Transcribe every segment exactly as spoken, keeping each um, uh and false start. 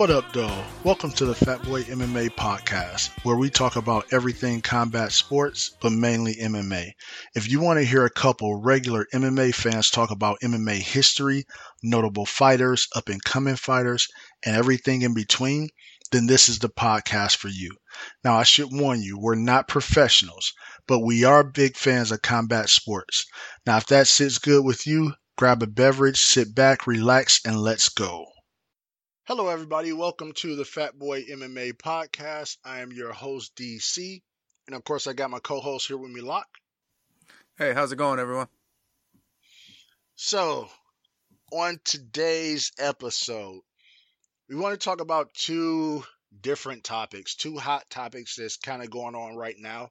What up, though? Welcome to the Fat Boy M M A podcast, where we talk about everything combat sports, but mainly M M A. If you want to hear a couple regular M M A fans talk about M M A history, notable fighters, up-and-coming fighters, and everything in between, then this is the podcast for you. Now, I should warn you, we're not professionals, but we are big fans of combat sports. Now, if that sits good with you, grab a beverage, sit back, relax, and let's go. Hello, everybody. Welcome to the Fat Boy M M A podcast. I am your host, D C. And, of course, I got my co-host here with me, Locke. Hey, how's it going, everyone? So, on today's episode, we want to talk about two different topics, two hot topics that's kind of going on right now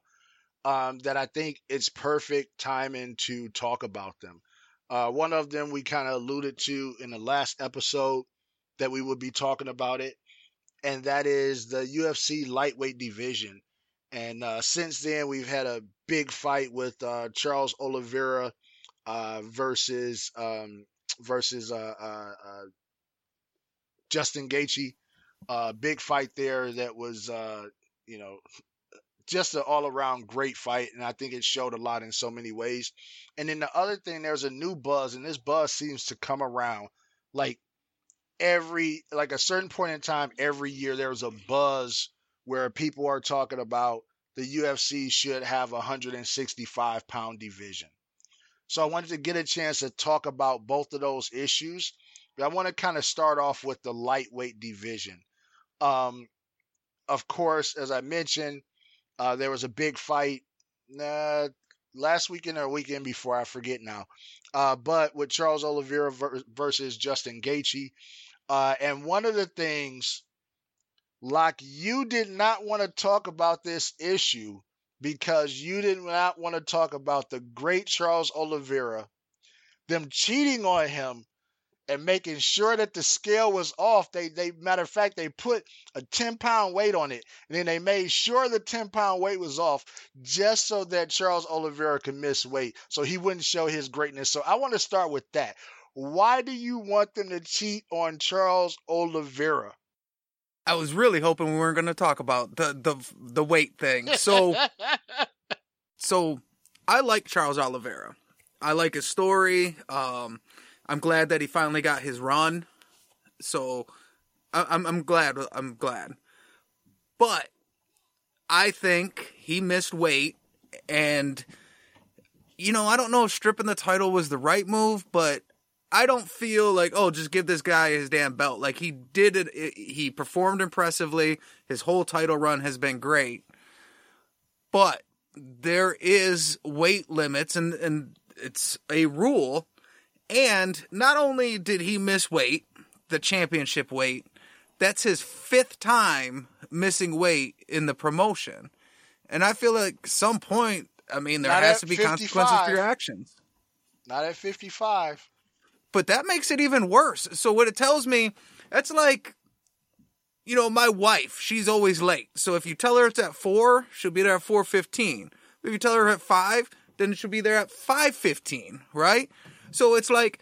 um, that I think it's perfect timing to talk about them. Uh, one of them we kind of alluded to in the last episode, that we would be talking about it, and that is the U F C lightweight division. And uh, since then, we've had a big fight with uh, Charles Oliveira uh, versus um, versus uh, uh, uh, Justin Gaethje. Uh, big fight there that was, uh, you know, just an all-around great fight, and I think it showed a lot in so many ways. And then the other thing, there's a new buzz, and this buzz seems to come around like every, like a certain point in time, every year there's a buzz where people are talking about the U F C should have a one sixty-five pound division. So I wanted to get a chance to talk about both of those issues, but I want to kind of start off with the lightweight division. Um, of course, as I mentioned, uh, there was a big fight uh, last weekend or weekend before, I forget now, uh, but with Charles Oliveira ver- versus Justin Gaethje. Uh, and one of the things, Locke, you did not want to talk about this issue because you did not want to talk about the great Charles Oliveira, them cheating on him and making sure that the scale was off. They, they matter of fact, they put a ten pound weight on it, and then they made sure the ten pound weight was off just so that Charles Oliveira could miss weight, so he wouldn't show his greatness. So I want to start with that. Why do you want them to cheat on Charles Oliveira? I was really hoping we weren't going to talk about the the the weight thing. So, so I like Charles Oliveira. I like his story. Um, I'm glad that he finally got his run. So, I, I'm I'm glad. I'm glad. But I think he missed weight, and you know, I don't know if stripping the title was the right move, but I don't feel like, oh, just give this guy his damn belt. Like, he did it. He performed impressively. His whole title run has been great. But there is weight limits, and, and it's a rule. And not only did he miss weight, the championship weight, that's his fifth time missing weight in the promotion. And I feel like at some point, I mean, there has to be consequences for your actions. Not at fifty-five. But that makes it even worse. So what it tells me, that's like, you know, my wife, she's always late. So if you tell her it's at four, she'll be there at four fifteen. If you tell her at five, then she'll be there at five fifteen, right? So it's like,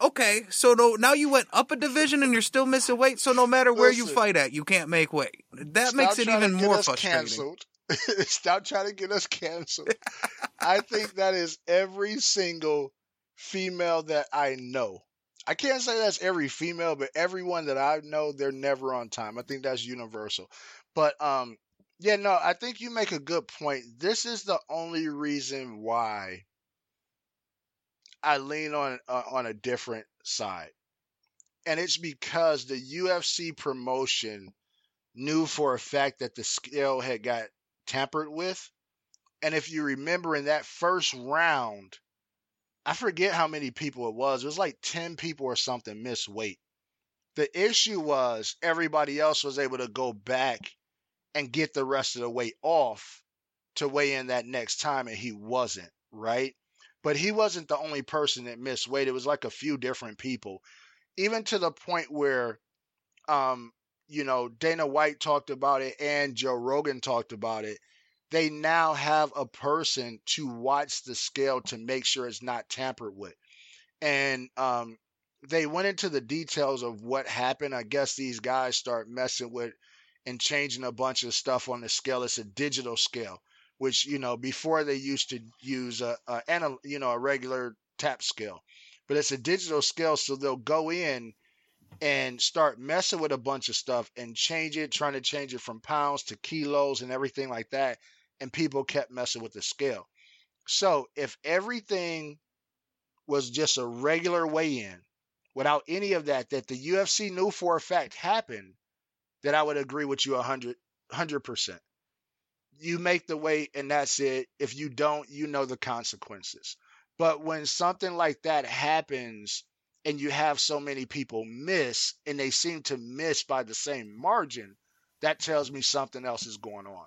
okay, so no, now you went up a division and you're still missing weight. So no matter where Listen, you fight at, you can't make weight. That makes it even more frustrating. Canceled. Stop trying to get us canceled. I think that is every single female that I know. I can't say that's every female, but everyone that I know, they're never on time. I think that's universal. But um, yeah, no, I think you make a good point. This is the only reason why I lean on uh, on a different side, and it's because the U F C promotion knew for a fact that the scale had got tampered with, and if you remember in that first round, I forget how many people it was. It was like ten people or something missed weight. The issue was everybody else was able to go back and get the rest of the weight off to weigh in that next time, and he wasn't, right? But he wasn't the only person that missed weight. It was like a few different people, even to the point where, um, you know, Dana White talked about it and Joe Rogan talked about it. They now have a person to watch the scale to make sure it's not tampered with. And um, they went into the details of what happened. I guess these guys start messing with and changing a bunch of stuff on the scale. It's a digital scale, which, you know, before they used to use a, a, a you know, a regular tap scale, but it's a digital scale. So they'll go in and start messing with a bunch of stuff and change it, trying to change it from pounds to kilos and everything like that. And people kept messing with the scale. So if everything was just a regular weigh-in without any of that, that the U F C knew for a fact happened, that I would agree with you one hundred percent. You make the weight and that's it. If you don't, you know the consequences. But when something like that happens and you have so many people miss, and they seem to miss by the same margin, that tells me something else is going on.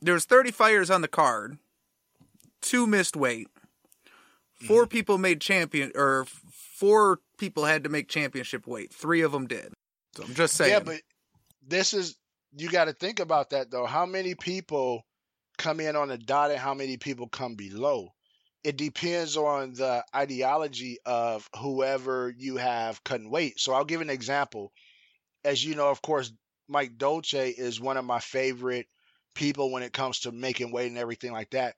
There's thirty fighters on the card, two missed weight, four mm-hmm. people made champion, or four people had to make championship weight. Three of them did. So I'm just saying. Yeah, but this is, you got to think about that though. How many people come in on a dot and how many people come below? It depends on the ideology of whoever you have cutting weight. So I'll give an example. As you know, of course, Mike Dolce is one of my favorite people when it comes to making weight and everything like that.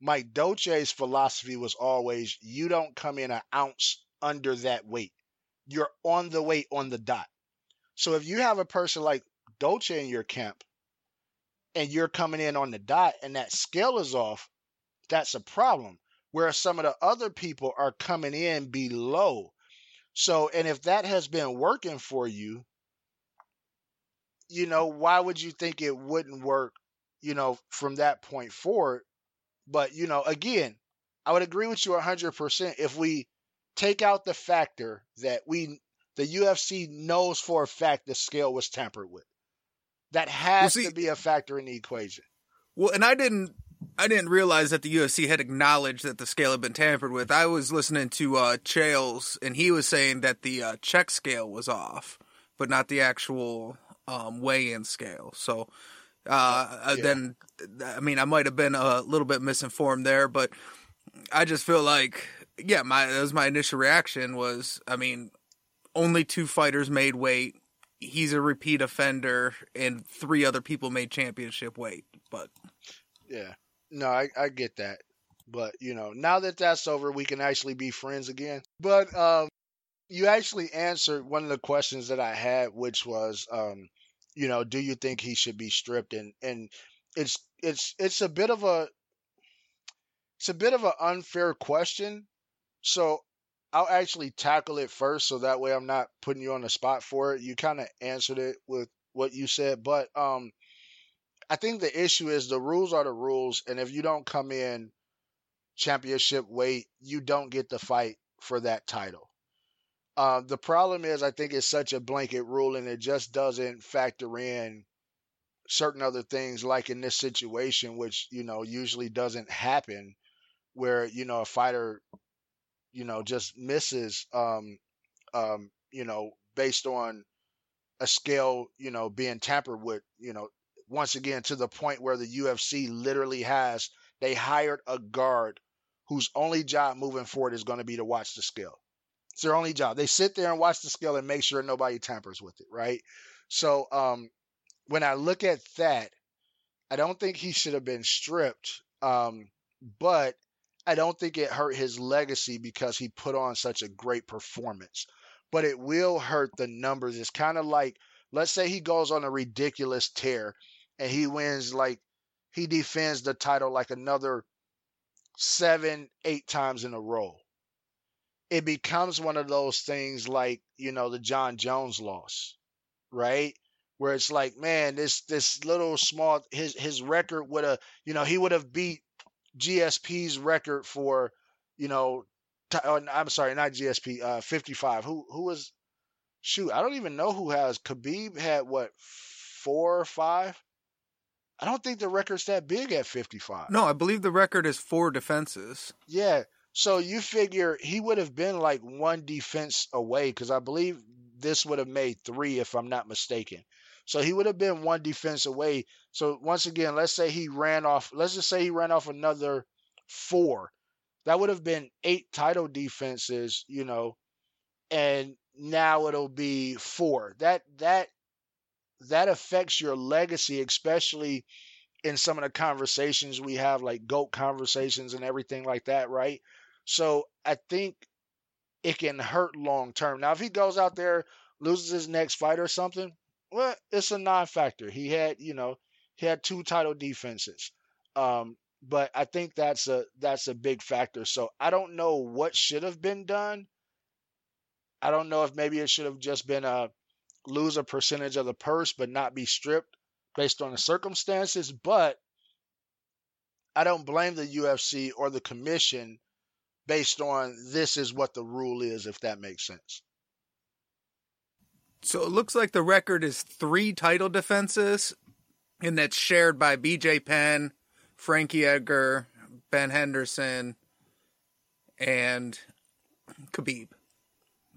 Mike Dolce's philosophy was always, you don't come in an ounce under that weight. You're on the weight on the dot. So if you have a person like Dolce in your camp and you're coming in on the dot and that scale is off, that's a problem. Whereas some of the other people are coming in below. So, and if that has been working for you, you know, why would you think it wouldn't work, you know, from that point forward? But, you know, again, I would agree with you one hundred percent if we take out the factor that we, the U F C knows for a fact the scale was tampered with. That has well, see, to be a factor in the equation. Well, and I didn't, I didn't realize that the U F C had acknowledged that the scale had been tampered with. I was listening to uh, Chaels, and he was saying that the uh, check scale was off, but not the actual um, weigh-in scale. So... Uh, yeah. Then, I mean, I might have been a little bit misinformed there, but I just feel like, yeah, my that was my initial reaction was, I mean, only two fighters made weight. He's a repeat offender, and three other people made championship weight. But yeah, no, I, I get that. But you know, now that that's over, we can actually be friends again. But um, you actually answered one of the questions that I had, which was. Um, You know, do you think he should be stripped? And and it's it's it's a bit of a it's a bit of an unfair question. So I'll actually tackle it first, so that way I'm not putting you on the spot for it. You kind of answered it with what you said, but um, I think the issue is the rules are the rules, and if you don't come in championship weight, you don't get the fight for that title. Uh, the problem is, I think it's such a blanket rule, and it just doesn't factor in certain other things, like in this situation, which, you know, usually doesn't happen, where, you know, a fighter, you know, just misses, um, um, you know, based on a scale, you know, being tampered with, you know, once again, to the point where the U F C literally has, they hired a guard whose only job moving forward is going to be to watch the scale. It's their only job. They sit there and watch the scale and make sure nobody tampers with it, right? So um, when I look at that, I don't think he should have been stripped, um, but I don't think it hurt his legacy because he put on such a great performance. But it will hurt the numbers. It's kind of like, let's say he goes on a ridiculous tear and he wins, like he defends the title like another seven, eight times in a row. It becomes one of those things like, you know, the John Jones loss, right? Where it's like, man, this this little small, his his record would have, you know, he would have beat G S P's record for, you know, t- oh, I'm sorry, not G S P, uh, fifty-five. Who who was, shoot, I don't even know who has. Khabib had, what, four or five? I don't think the record's that big at fifty-five. No, I believe the record is four defenses. Yeah. So you figure he would have been like one defense away, because I believe this would have made three if I'm not mistaken. So he would have been one defense away. So once again, let's say he ran off, let's just say he ran off another four. That would have been eight title defenses, you know, and now it'll be four. That that that affects your legacy, especially in some of the conversations we have, like GOAT conversations and everything like that, right? So I think it can hurt long term. Now, if he goes out there, loses his next fight or something, well, it's a non-factor. He had, you know, he had two title defenses. Um, but I think that's a that's a big factor. So I don't know what should have been done. I don't know if maybe it should have just been a lose a percentage of the purse but not be stripped based on the circumstances. But I don't blame the U F C or the commission based on this is what the rule is, if that makes sense. So it looks like the record is three title defenses, and that's shared by B J Penn, Frankie Edgar, Ben Henderson, and Khabib.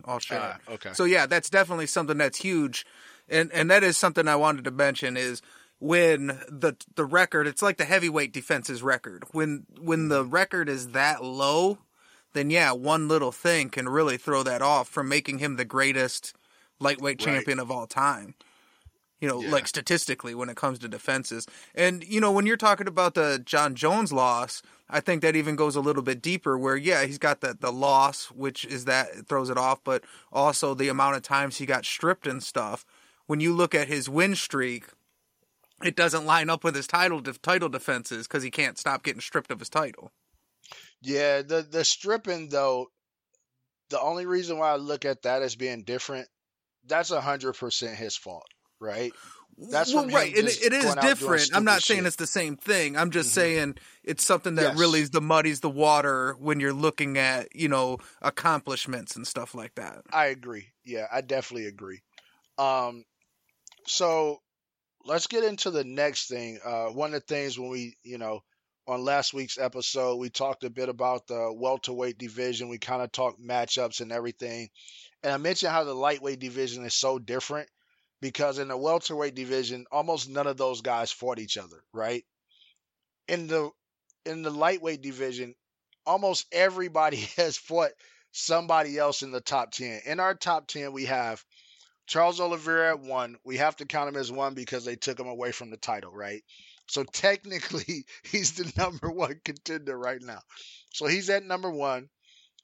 All shared. Uh, okay. So yeah, that's definitely something that's huge, and and that is something I wanted to mention is when the the record, it's like the heavyweight defense's record. When when the record is that low, then yeah, one little thing can really throw that off from making him the greatest lightweight champion right. of all time, you know, yeah. like statistically when it comes to defenses. And, you know, when you're talking about the John Jones loss, I think that even goes a little bit deeper where, yeah, he's got the, the loss, which is that it throws it off, but also the amount of times he got stripped and stuff. When you look at his win streak, it doesn't line up with his title de- title defenses because he can't stop getting stripped of his title. Yeah, the the stripping, though, the only reason why I look at that as being different, that's one hundred percent his fault, right? That's well, right. It, it is different. I'm not saying shit. It's the same thing. I'm just mm-hmm. saying it's something that yes. really the muddies the water when you're looking at, you know, accomplishments and stuff like that. I agree. Yeah, I definitely agree. Um, so let's get into the next thing. Uh, one of the things when we, you know, on last week's episode, we talked a bit about the welterweight division. We kind of talked matchups and everything. And I mentioned how the lightweight division is so different because in the welterweight division, almost none of those guys fought each other, right? In the in the lightweight division, almost everybody has fought somebody else in the top ten. In our top ten, we have Charles Oliveira at one. We have to count him as one because they took him away from the title, right? So technically, he's the number one contender right now. So he's at number one.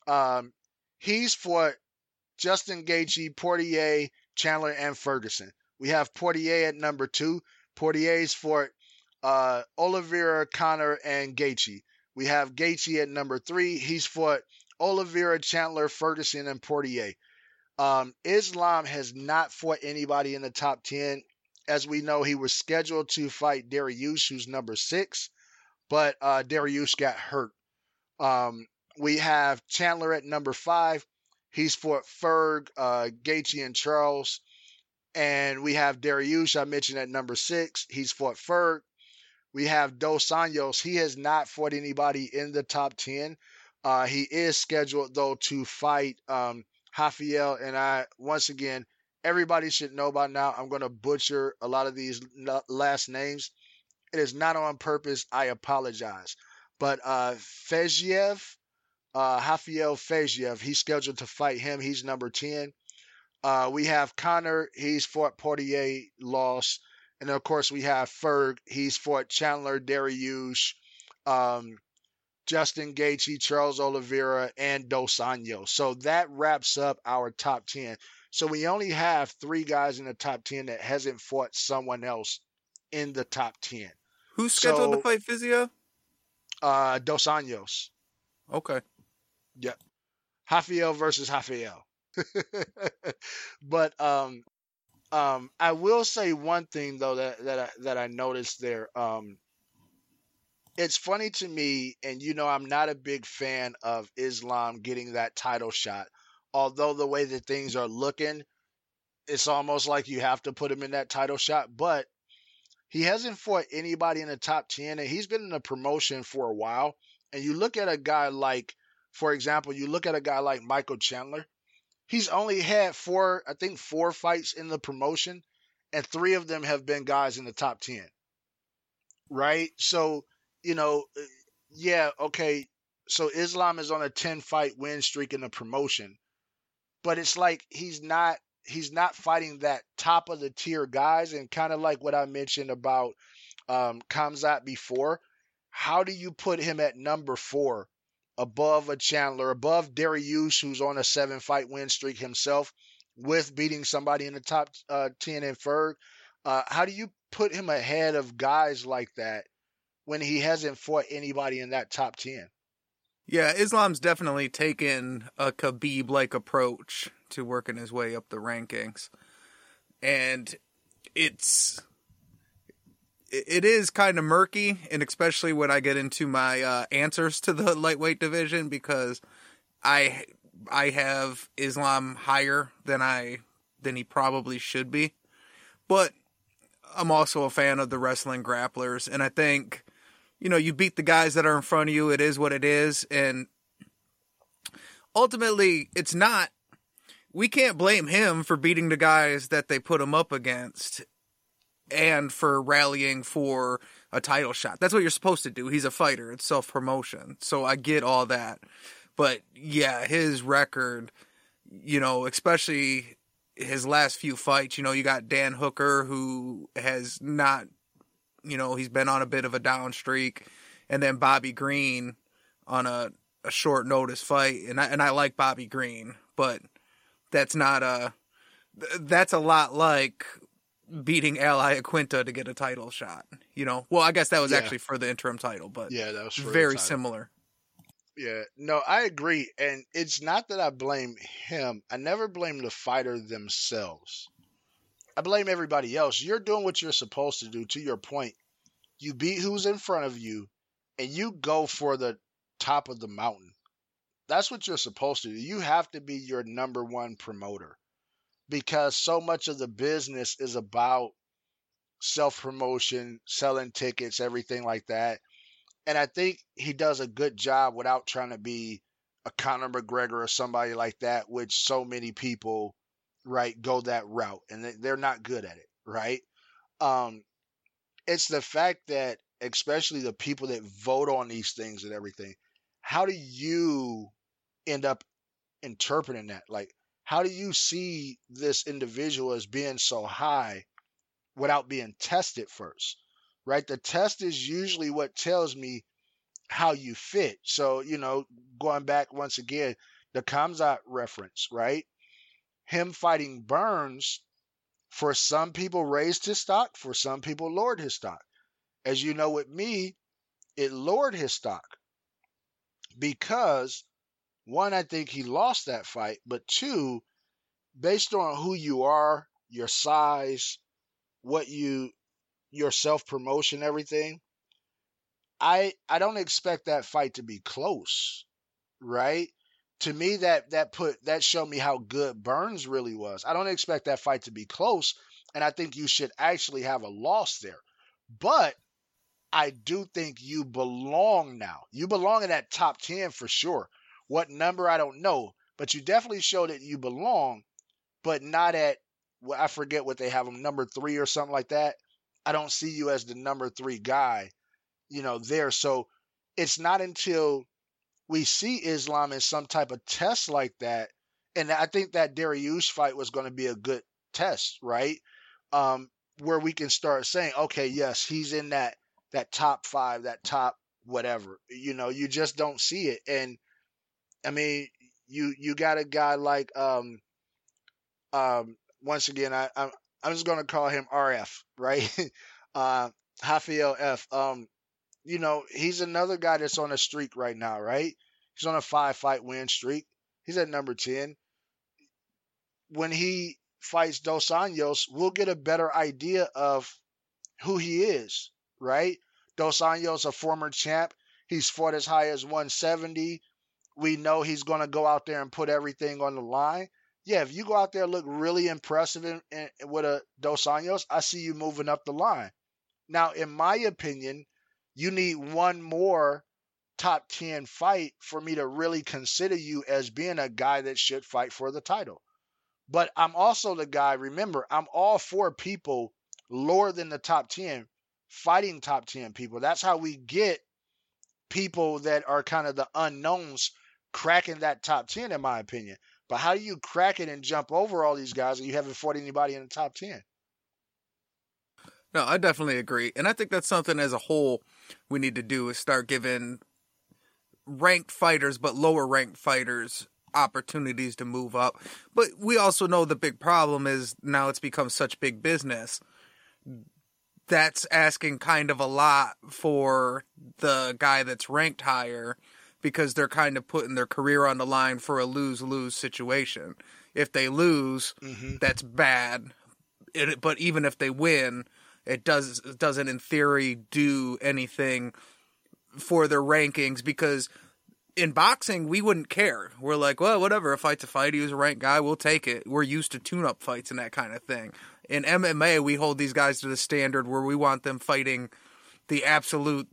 Um, he's fought Justin Gaethje, Poirier, Chandler, and Ferguson. We have Poirier at number two. Poirier's for uh, Oliveira, Conor, and Gaethje. We have Gaethje at number three. He's for Oliveira, Chandler, Ferguson, and Poirier. Um, Islam has not fought anybody in the top ten. As we know, he was scheduled to fight Dariush, who's number six, but uh, Dariush got hurt. Um, we have Chandler at number five. He's fought Ferg, uh, Gaethje, and Charles. And we have Dariush, I mentioned, at number six. He's fought Ferg. We have Dos Anjos. He has not fought anybody in the top ten. Uh, he is scheduled, though, to fight um, Rafael. And I, once again, everybody should know by now, I'm going to butcher a lot of these last names. It is not on purpose. I apologize. But uh, Fiziev. Uh, Rafael Fiziev, he's scheduled to fight him. He's number ten. Uh, we have Conor. He's fought Poirier, lost. And, of course, we have Ferg. He's fought Chandler, Dariush, um, Justin Gaethje, Charles Oliveira, and Dos Anjos. So that wraps up our top ten. So we only have three guys in the top ten that hasn't fought someone else in the top ten. Who's scheduled so, to fight Fiziev? Uh, Dos Anjos. Okay. Yep. Rafael versus Rafael. But um, um, I will say one thing, though, that, that, I, that I noticed there. Um, it's funny to me, and you know I'm not a big fan of Islam getting that title shot. Although the way that things are looking, it's almost like you have to put him in that title shot. But he hasn't fought anybody in the top ten, and he's been in the promotion for a while. And you look at a guy like, for example, you look at a guy like Michael Chandler. He's only had four, I think four fights in the promotion, and three of them have been guys in the top ten, right? So, you know, yeah, okay, so Islam is on a ten-fight win streak in the promotion, but it's like he's not he's not fighting that top of the tier guys. And kind of like what I mentioned about um, Khamzat before, how do you put him at number four above a Chandler, above Dariush, who's on a seven fight win streak himself with beating somebody in the top uh, ten in Ferg? Uh, how do you put him ahead of guys like that when he hasn't fought anybody in that top ten? Yeah, Islam's definitely taken a Khabib-like approach to working his way up the rankings. And it's it is kind of murky, and especially when I get into my uh, answers to the lightweight division, because I I have Islam higher than I than he probably should be. But I'm also a fan of the wrestling grapplers, and I think, you know, you beat the guys that are in front of you. It is what it is. And ultimately, it's not, we can't blame him for beating the guys that they put him up against and for rallying for a title shot. That's what you're supposed to do. He's a fighter. It's self-promotion. So I get all that. But yeah, his record, you know, especially his last few fights, you know, you got Dan Hooker, who has not, you know, he's been on a bit of a down streak, and then Bobby Green on a, a short notice fight. And I, and I like Bobby Green, but that's not a, that's a lot like beating Ally Aquinta to get a title shot, you know? Well, I guess that was yeah. actually for the interim title, but yeah, that was very similar. Yeah, no, I agree. And it's not that I blame him. I never blame the fighter themselves. I blame everybody else. You're doing what you're supposed to do, to your point. You beat who's in front of you, and you go for the top of the mountain. That's what you're supposed to do. You have to be your number one promoter, because so much of the business is about self-promotion, selling tickets, everything like that. And I think he does a good job without trying to be a Conor McGregor or somebody like that, which so many people right, go that route, and they're not good at it, right? Um, it's the fact that, especially the people that vote on these things and everything, how do you end up interpreting that? Like, how do you see this individual as being so high without being tested first, right? The test is usually what tells me how you fit. So, you know, going back once again, the Khamzat reference, right? Him fighting Burns, for some people raised his stock, for some people lowered his stock. As you know, with me, it lowered his stock because, one, I think he lost that fight, but two, based on who you are, your size, what you, your self-promotion, everything, I I don't expect that fight to be close, right? To me, that that put that showed me how good Burns really was. I don't expect that fight to be close, and I think you should actually have a loss there. But I do think you belong now. You belong in that top ten for sure. What number, I don't know, but you definitely show that you belong, but not at, well, I forget what they have them, number three or something like that. I don't see you as the number three guy, you know, there. So it's not until we see Islam in some type of test like that. And I think that Dariush fight was going to be a good test, right? Um, where we can start saying, okay, yes, he's in that, that top five, that top whatever, you know, you just don't see it. And I mean, you, you got a guy like, um, um, once again, I, I'm, I'm just going to call him R F, right? uh, Rafael F. Um, You know, he's another guy that's on a streak right now, right? He's on a five-fight win streak. He's at number ten. When he fights Dos Anjos, we'll get a better idea of who he is, right? Dos Anjos, a former champ. He's fought as high as one seventy. We know he's going to go out there and put everything on the line. Yeah, if you go out there and look really impressive in, in, with a Dos Anjos, I see you moving up the line. Now, in my opinion, you need one more top ten fight for me to really consider you as being a guy that should fight for the title. But I'm also the guy, remember, I'm all for people lower than the top ten, fighting top ten people. That's how we get people that are kind of the unknowns cracking that top ten, in my opinion. But how do you crack it and jump over all these guys and you haven't fought anybody in the top ten? No, I definitely agree. And I think that's something as a whole we need to do is start giving ranked fighters, but lower ranked fighters, opportunities to move up. But we also know the big problem is now it's become such big business. That's asking kind of a lot for the guy that's ranked higher, because they're kind of putting their career on the line for a lose-lose situation. If they lose, mm-hmm. that's bad. It, but even if they win, it, does, it doesn't, in theory, do anything for their rankings, because in boxing, we wouldn't care. We're like, well, whatever, a fight's a fight, he was a ranked guy, we'll take it. We're used to tune-up fights and that kind of thing. In M M A, we hold these guys to the standard where we want them fighting the absolute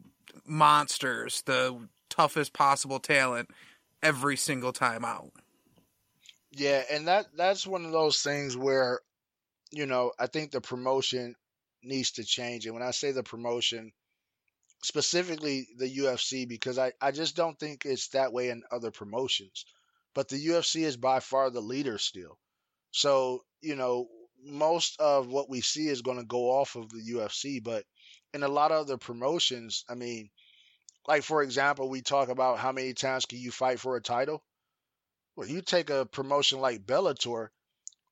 monsters, the toughest possible talent every single time out. Yeah, and that that's one of those things where, you know, I think the promotion needs to change. And when I say the promotion, specifically the U F C, because I, I just don't think it's that way in other promotions. But the U F C is by far the leader still. So, you know, most of what we see is going to go off of the U F C, but in a lot of other promotions, I mean, like for example, we talk about how many times can you fight for a title? Well, you take a promotion like Bellator,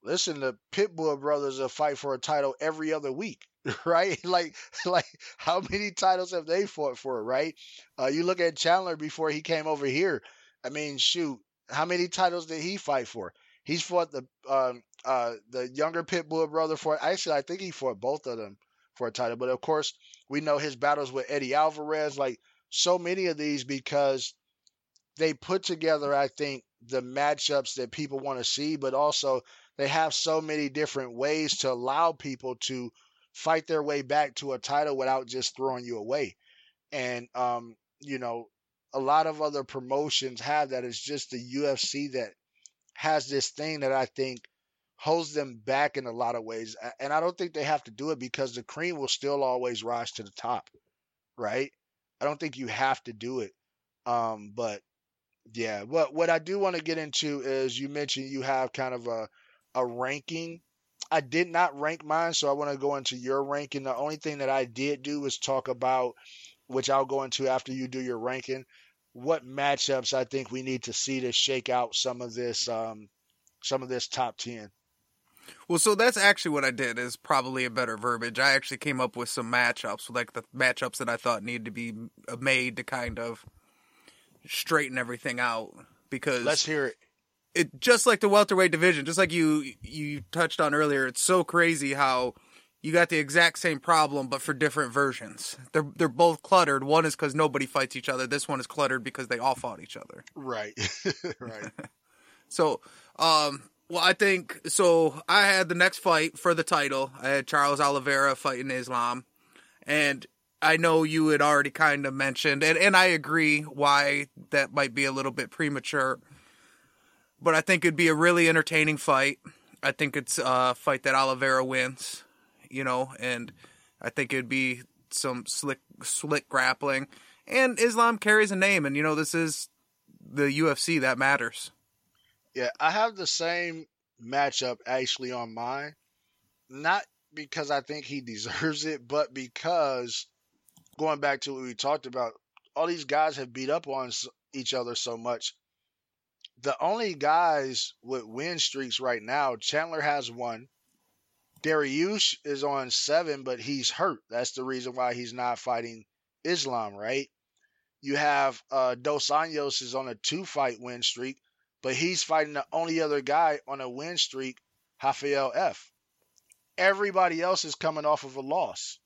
listen, the Pitbull brothers will fight for a title every other week, right? Like, like how many titles have they fought for, right? Uh, you look at Chandler before he came over here. I mean, shoot, how many titles did he fight for? He's fought the um, uh, the younger Pitbull brother for, actually, I think he fought both of them for a title. But, of course, we know his battles with Eddie Alvarez, like so many of these, because they put together, I think, the matchups that people want to see. But also they have so many different ways to allow people to fight their way back to a title without just throwing you away. And, um, you know, a lot of other promotions have that. It's just the U F C that has this thing that I think holds them back in a lot of ways. And I don't think they have to do it, because the cream will still always rise to the top, right? I don't think you have to do it. Um, but yeah, what what I do want to get into is, you mentioned you have kind of a, a ranking. I did not rank mine, so I want to go into your ranking. The only thing that I did do was talk about, which I'll go into after you do your ranking, what matchups I think we need to see to shake out some of this, um, some of this top ten. Well, so that's actually what I did, is probably a better verbiage. I actually came up with some matchups, like the matchups that I thought needed to be made to kind of straighten everything out. Because let's hear it. It just like the welterweight division, just like you you touched on earlier. It's so crazy how you got the exact same problem, but for different versions. They're they're both cluttered. One is because nobody fights each other. This one is cluttered because they all fought each other. Right, right. So, um, well, I think so. I had the next fight for the title. I had Charles Oliveira fighting Islam, and I know you had already kind of mentioned, and and I agree why that might be a little bit premature, but I think it'd be a really entertaining fight. I think it's a fight that Oliveira wins. You know, and I think it'd be some slick, slick grappling. And Islam carries a name, and, you know, this is the U F C. That matters. Yeah, I have the same matchup actually on mine. Not because I think he deserves it, but because, going back to what we talked about, all these guys have beat up on each other so much. The only guys with win streaks right now, Chandler has one. Dariush is on seven, but he's hurt. That's the reason why he's not fighting Islam, right? You have uh, Dos Anjos is on a two-fight win streak, but he's fighting the only other guy on a win streak, Rafael F. Everybody else is coming off of a loss.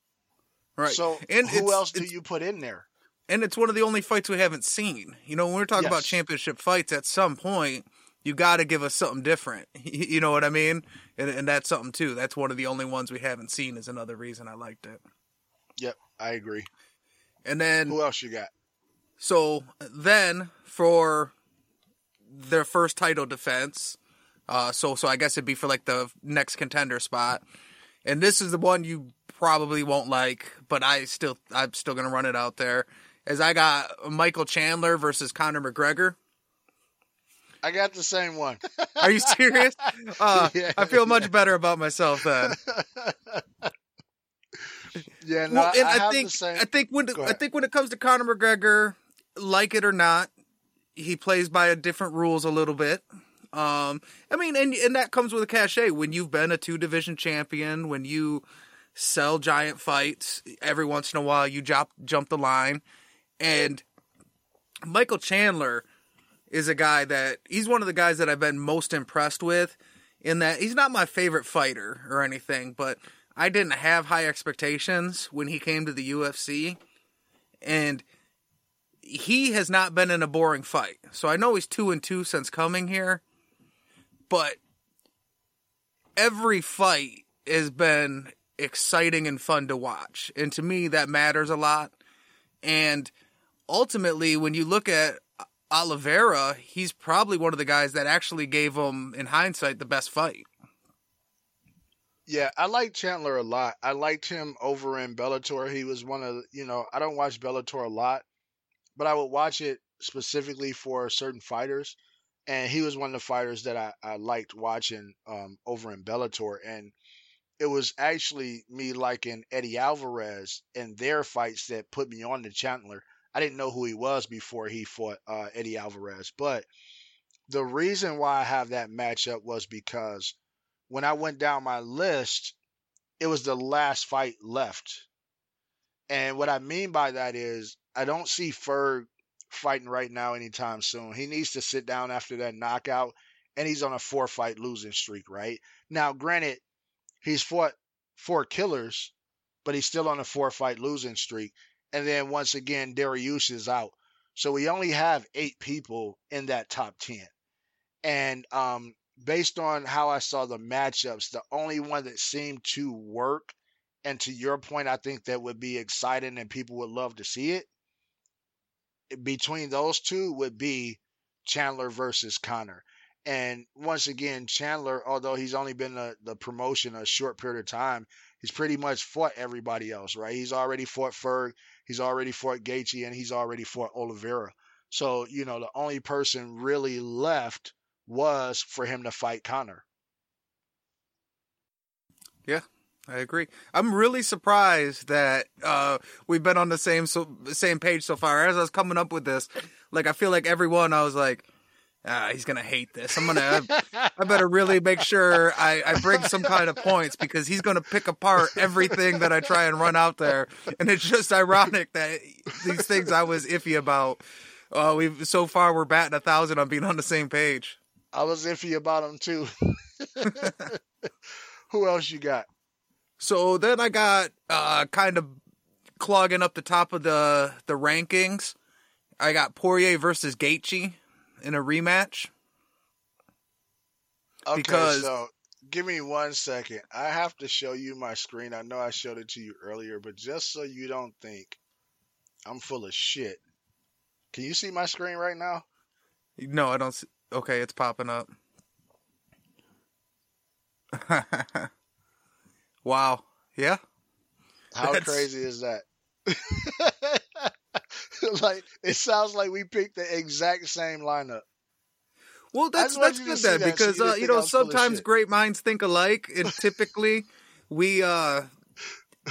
Right. So and who else do you put in there? And it's one of the only fights we haven't seen. You know, when we're talking yes. about championship fights, at some point you got to give us something different. You know what I mean? And, and that's something, too. That's one of the only ones we haven't seen, is another reason I liked it. Yep, I agree. And then... who else you got? So, then, for their first title defense, uh, so so I guess it'd be for, like, the next contender spot. And this is the one you probably won't like, but I still, I'm still going to run it out there, as I got Michael Chandler versus Conor McGregor. I got the same one. Are you serious? Uh, yeah, I feel much yeah. better about myself then. Yeah, no, well, and I, I have think, the same. I think when I think when it comes to Conor McGregor, like it or not, he plays by a different rules a little bit. Um, I mean, and and that comes with a cachet. When you've been a two division champion, when you sell giant fights every once in a while, you jump jump the line. And Michael Chandler is a guy that he's one of the guys that I've been most impressed with. In that he's not my favorite fighter or anything, but I didn't have high expectations when he came to the U F C, and he has not been in a boring fight. So I know he's two and two since coming here, but every fight has been exciting and fun to watch. And to me, that matters a lot. And ultimately, when you look at Oliveira, he's probably one of the guys that actually gave him, in hindsight, the best fight. Yeah, I like Chandler a lot. I liked him over in Bellator. He was one of, you know, I don't watch Bellator a lot, but I would watch it specifically for certain fighters. And he was one of the fighters that I, I liked watching um, over in Bellator. And it was actually me liking Eddie Alvarez and their fights that put me on to Chandler. I didn't know who he was before he fought uh, Eddie Alvarez. But the reason why I have that matchup was because when I went down my list, it was the last fight left. And what I mean by that is I don't see Ferg fighting right now anytime soon. He needs to sit down after that knockout, and he's on a four-fight losing streak, right? Now, granted, he's fought four killers, but he's still on a four-fight losing streak. And then once again, Dariush is out. So we only have eight people in that top ten. And um, based on how I saw the matchups, the only one that seemed to work, and to your point, I think that would be exciting and people would love to see it, between those two would be Chandler versus Conor. And once again, Chandler, although he's only been the, the promotion a short period of time, he's pretty much fought everybody else, right? He's already fought Ferg, he's already fought Gaethje, and he's already fought Oliveira. So, you know, the only person really left was for him to fight Conor. Yeah, I agree. I'm really surprised that uh, we've been on the same so, same page so far. As I was coming up with this, like, I feel like everyone, I was like, ah, he's going to hate this. I'm going to, I better really make sure I, I bring some kind of points, because he's going to pick apart everything that I try and run out there. And it's just ironic that these things I was iffy about, uh, we've so far we're batting a thousand on being on the same page. I was iffy about him too. Who else you got? So then I got, uh, kind of clogging up the top of the, the rankings. I got Poirier versus Gaethje in a rematch. Okay, because... so give me one second. I have to show you my screen. I know I showed it to you earlier, but just so you don't think I'm full of shit. Can you see my screen right now? No, I don't see. Okay, it's popping up. Wow. Yeah. How That's... crazy is that? Like, it sounds like we picked the exact same lineup. Well, that's that's good then, that, because so you, uh, you know, sometimes great minds think alike, and typically we uh,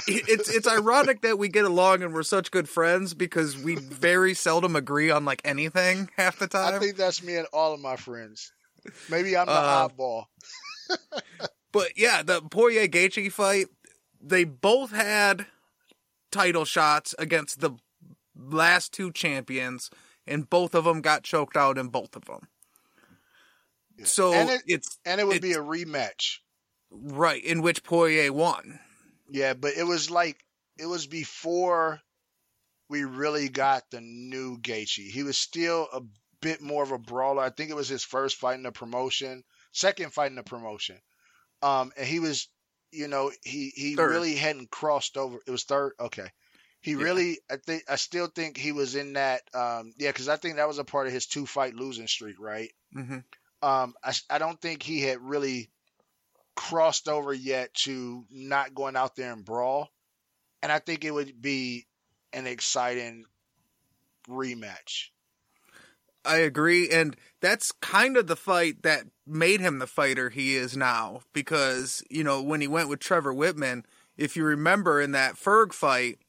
it, it's it's ironic that we get along and we're such good friends, because we very seldom agree on like anything half the time. I think that's me and all of my friends. Maybe I'm the uh, oddball. But yeah, the Poirier Gaethje fight, they both had title shots against the last two champions, and both of them got choked out in both of them. Yeah. So and it, it's and it would be a rematch, right? In which Poirier won. Yeah, but it was like it was before we really got the new Gaethje. He was still a bit more of a brawler. I think it was his first fight in the promotion, second fight in the promotion, um, and he was, you know, he he third. really hadn't crossed over. It was third. Okay. He really, yeah. I think, I still think he was in that, um, yeah, because I think that was a part of his two-fight losing streak, right? Mm-hmm. Um, I, I don't think he had really crossed over yet to not going out there and brawl, and I think it would be an exciting rematch. I agree, and that's kind of the fight that made him the fighter he is now, because, you know, when he went with Trevor Whitman, if you remember in that Ferg fight,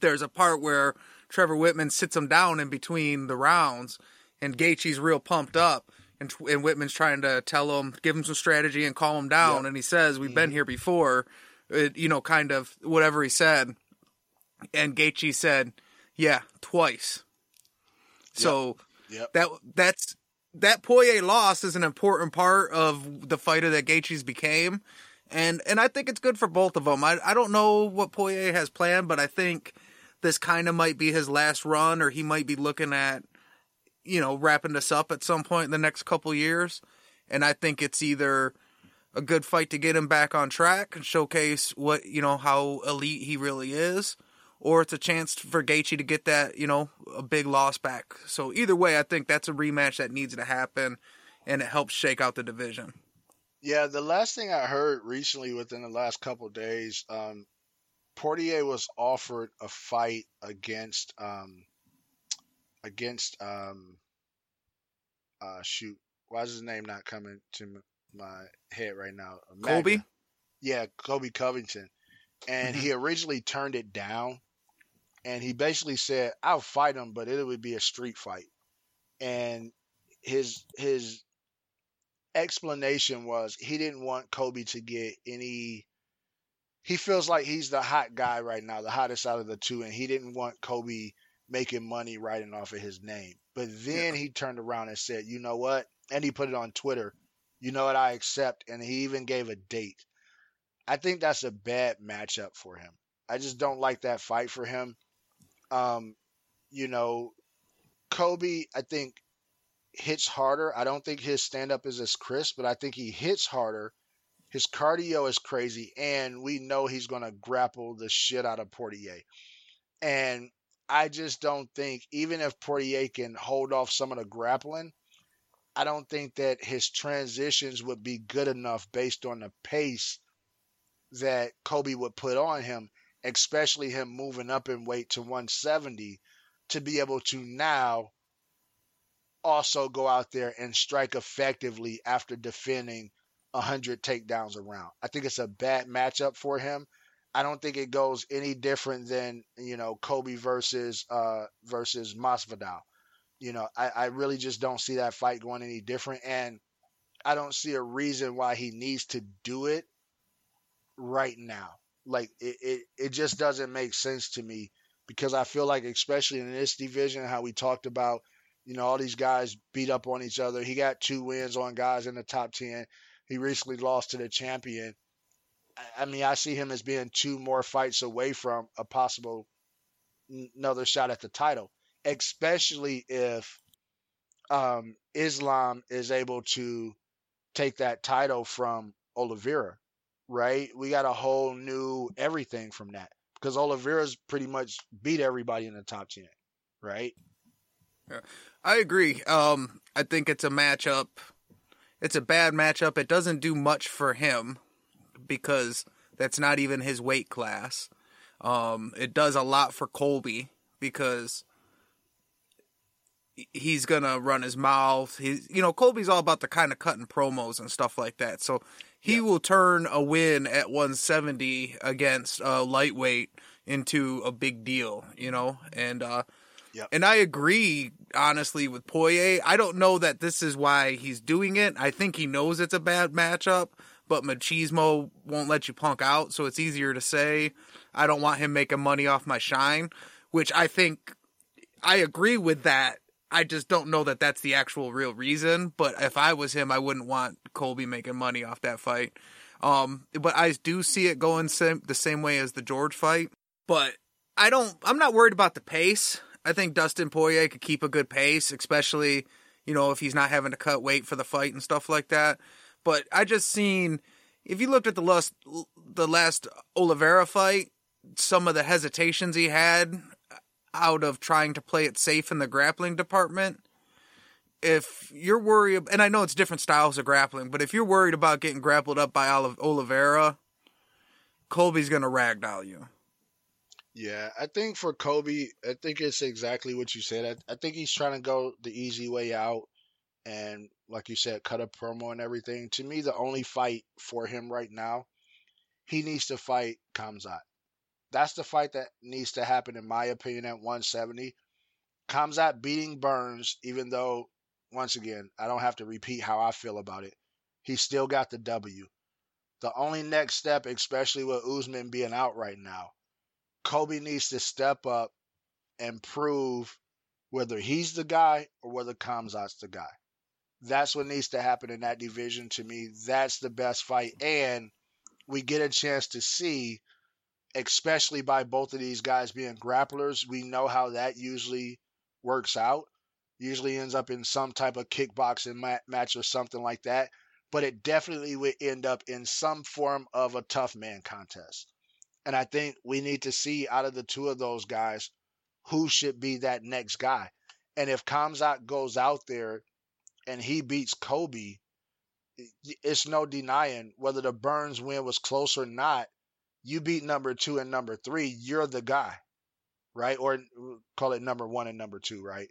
there's a part where Trevor Whitman sits him down in between the rounds, and Gaethje's real pumped up, and, and Whitman's trying to tell him, give him some strategy and calm him down, yep. and he says, we've mm-hmm. been here before, it, you know, kind of whatever he said, and Gaethje said, yeah, twice. So yep. Yep. that that's that Poirier loss is an important part of the fighter that Gaethje's became, and and I think it's good for both of them. I I don't know what Poirier has planned, but I think this kind of might be his last run, or he might be looking at, you know, wrapping this up at some point in the next couple years. And I think it's either a good fight to get him back on track and showcase what, you know, how elite he really is, or it's a chance for Gaethje to get that, you know, a big loss back. So either way, I think that's a rematch that needs to happen, and it helps shake out the division. Yeah, the last thing I heard recently within the last couple of days, um, Poirier was offered a fight against, um, against, um, uh, shoot, why is his name not coming to my head right now? Magna. Colby? Yeah, Colby Covington. And he originally turned it down. And he basically said, I'll fight him, but it would be a street fight. And his his explanation was he didn't want Kobe to get any... He feels like he's the hot guy right now, the hottest out of the two, and he didn't want Kobe making money writing off of his name. But then yeah. he turned around and said, you know what? And he put it on Twitter. You know what? I accept. And he even gave a date. I think that's a bad matchup for him. I just don't like that fight for him. Um, you know, Kobe, I think, hits harder. I don't think his stand-up is as crisp, but I think he hits harder. His cardio is crazy, and we know he's going to grapple the shit out of Poirier. And I just don't think, even if Poirier can hold off some of the grappling, I don't think that his transitions would be good enough based on the pace that Kobe would put on him, especially him moving up in weight to one seventy, to be able to now also go out there and strike effectively after defending one hundred takedowns a round. I think it's a bad matchup for him. I don't think it goes any different than, you know, Kobe versus uh, versus Masvidal. You know, I, I really just don't see that fight going any different, and I don't see a reason why he needs to do it right now. Like it, it it just doesn't make sense to me, because I feel like, especially in this division, how we talked about, you know, all these guys beat up on each other. He got two wins on guys in the top ten. He recently lost to the champion. I, I mean, I see him as being two more fights away from a possible n- another shot at the title, especially if um Islam is able to take that title from Oliveira. Right? We got a whole new everything from that, because Oliveira's pretty much beat everybody in the top ten, right? Yeah, I agree. Um, I think it's a matchup. It's a bad matchup. It doesn't do much for him, because that's not even his weight class. Um, it does a lot for Colby, because he's going to run his mouth. He's, you know, Colby's all about the kind of cutting promos and stuff like that. So he yeah. will turn a win at one seventy against a uh, lightweight into a big deal, you know? And, uh, yeah. and I agree, honestly, with Poirier. I don't know that this is why he's doing it. I think he knows it's a bad matchup, but machismo won't let you punk out. So it's easier to say, I don't want him making money off my shine, which I think I agree with that. I just don't know that that's the actual real reason. But if I was him, I wouldn't want Colby making money off that fight. Um, but I do see it going sim- the same way as the George fight. But I don't, I'm not worried about the pace. I think Dustin Poirier could keep a good pace, especially, you know, if he's not having to cut weight for the fight and stuff like that. But I just seen, if you looked at the last, the last Oliveira fight, some of the hesitations he had out of trying to play it safe in the grappling department. If you're worried, and I know it's different styles of grappling, but if you're worried about getting grappled up by Oliveira, Colby's going to ragdoll you. Yeah, I think for Colby, I think it's exactly what you said. I, I think he's trying to go the easy way out and, like you said, cut a promo and everything. To me, the only fight for him right now, he needs to fight Khamzat. That's the fight that needs to happen, in my opinion, at one seventy. Khamzat beating Burns, even though, once again, I don't have to repeat how I feel about it. He still got the W. The only next step, especially with Usman being out right now, Colby needs to step up and prove whether he's the guy or whether Khamzat's the guy. That's what needs to happen in that division. To me, that's the best fight. And we get a chance to see, especially by both of these guys being grapplers, we know how that usually works out. Usually ends up in some type of kickboxing mat- match or something like that. But it definitely would end up in some form of a tough man contest. And I think we need to see out of the two of those guys who should be that next guy. And if Khamzat goes out there and he beats Colby, it's no denying whether the Burns win was close or not. You beat number two and number three, you're the guy, right? Or call it number one and number two, right?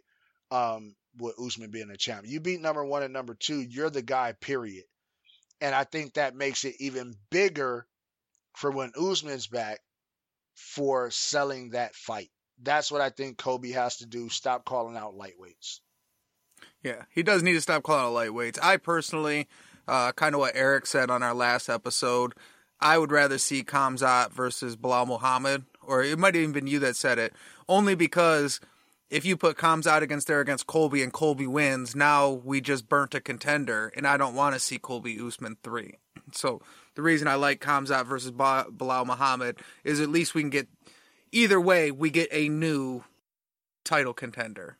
Um, with Usman being a champ. You beat number one and number two, you're the guy, period. And I think that makes it even bigger for when Usman's back, for selling that fight. That's what I think Colby has to do. Stop calling out lightweights. Yeah, he does need to stop calling out lightweights. I personally, uh, kind of what Eric said on our last episode, I would rather see Khamzat versus Bilal Muhammad, or it might have even been you that said it, only because if you put Khamzat against there against Colby and Colby wins, now we just burnt a contender, and I don't want to see Colby Usman three. So the reason I like Khamzat versus ba- Bilal Muhammad is at least we can get, either way, we get a new title contender.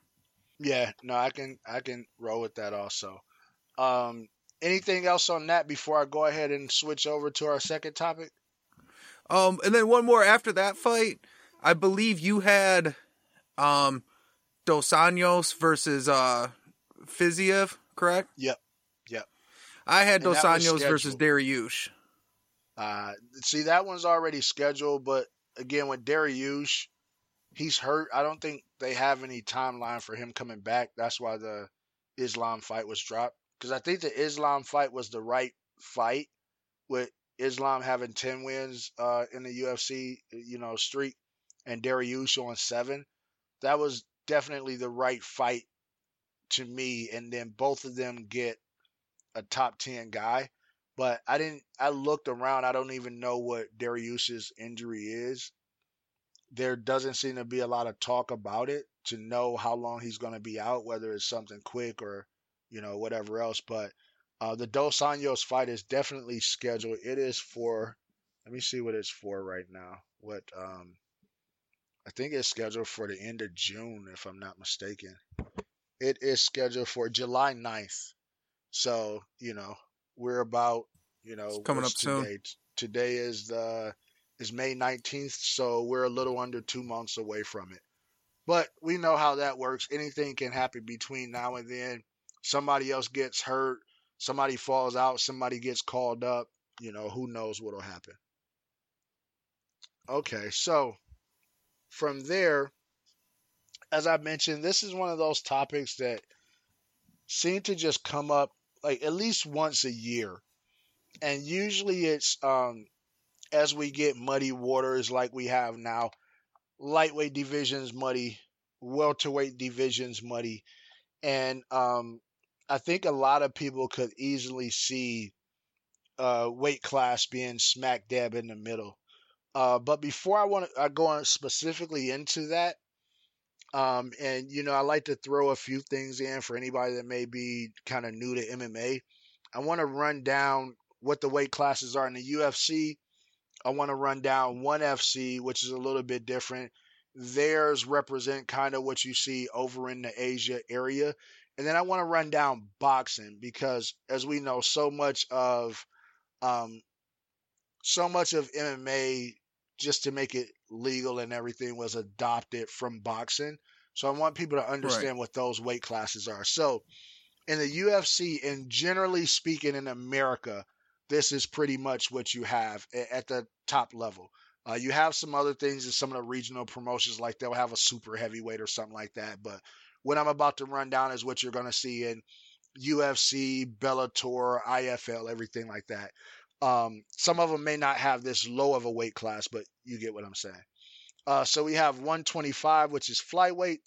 Yeah, no, I can I can roll with that also. Um, anything else on that before I go ahead and switch over to our second topic? Um, and then one more after that fight. I believe you had um, Dos Anjos versus uh, Fiziev, correct? Yep, yep. I had Dos Anjos versus Dariush. Uh, see, that one's already scheduled, but again, with Dariush, he's hurt. I don't think they have any timeline for him coming back. That's why the Islam fight was dropped. Because I think the Islam fight was the right fight, with Islam having ten wins uh, in the U F C, you know, streak, and Dariush on seven. That was definitely the right fight to me. And then both of them get a top ten guy, but I didn't, I looked around. I don't even know what Dariush's injury is. There doesn't seem to be a lot of talk about it to know how long he's going to be out, whether it's something quick or, you know, whatever else. But uh, the Dos Anjos fight is definitely scheduled. It is for, let me see what it's for right now. What, um, I think it's scheduled for the end of June, if I'm not mistaken. It is scheduled for July ninth. So, you know, we're about, you know, it's coming up today? Soon. Today is the is May nineteenth, so we're a little under two months away from it. But we know how that works. Anything can happen between now and then. Somebody else gets hurt, somebody falls out, somebody gets called up, you know, who knows what'll happen. Okay, so from there, as I mentioned, this is one of those topics that seem to just come up like at least once a year. And usually it's um, as we get muddy waters like we have now. Lightweight division's muddy. Welterweight division's muddy. And um, I think a lot of people could easily see uh, weight class being smack dab in the middle. Uh, but before I want to I go on specifically into that, Um, and, you know, I like to throw a few things in for anybody that may be kind of new to M M A. I want to run down what the weight classes are in the U F C. I want to run down ONE F C, which is a little bit different. Theirs represent kind of what you see over in the Asia area. And then I want to run down boxing because, as we know, so much of um, so much of M M A, just to make it legal and everything, was adopted from boxing. So I want people to understand right. what those weight classes are. So in the U F C, and generally speaking in America, this is pretty much what you have at the top level. Uh, you have some other things in some of the regional promotions, like they'll have a super heavyweight or something like that. But what I'm about to run down is what you're going to see in U F C, Bellator, I F L, everything like that. Um, some of them may not have this low of a weight class, but you get what I'm saying. Uh, so we have one twenty-five, which is flyweight,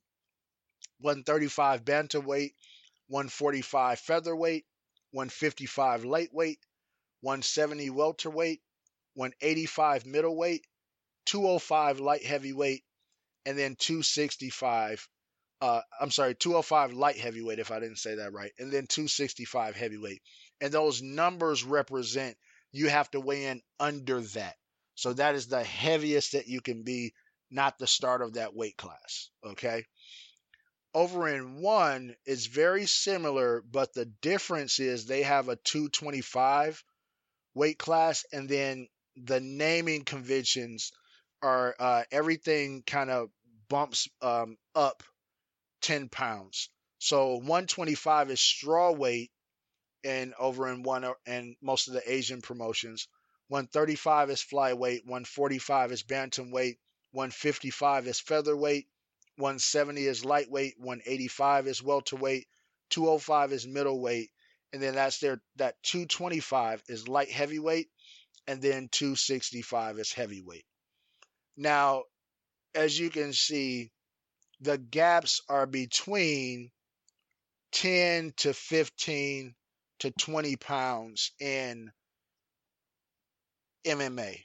one thirty-five bantamweight, one forty-five featherweight, one fifty-five lightweight, one seventy welterweight, one eighty-five middleweight, two oh five light heavyweight, and then two sixty-five. Uh, I'm sorry, two oh five light heavyweight, if I didn't say that right, and then two sixty-five heavyweight. And those numbers represent you have to weigh in under that. So that is the heaviest that you can be, not the start of that weight class, okay? Over in ONE, it's very similar, but the difference is they have a two twenty-five weight class, and then the naming conventions are uh, everything kind of bumps um, up ten pounds. So one twenty-five is straw weight, and over in ONE and most of the Asian promotions, one thirty-five is flyweight, one forty-five is bantamweight, one fifty-five is featherweight, one seventy is lightweight, one eighty-five is welterweight, two oh five is middleweight, and then that's their that two twenty-five is light heavyweight, and then two sixty-five is heavyweight. Now, as you can see, the gaps are between ten to fifteen to twenty pounds in M M A.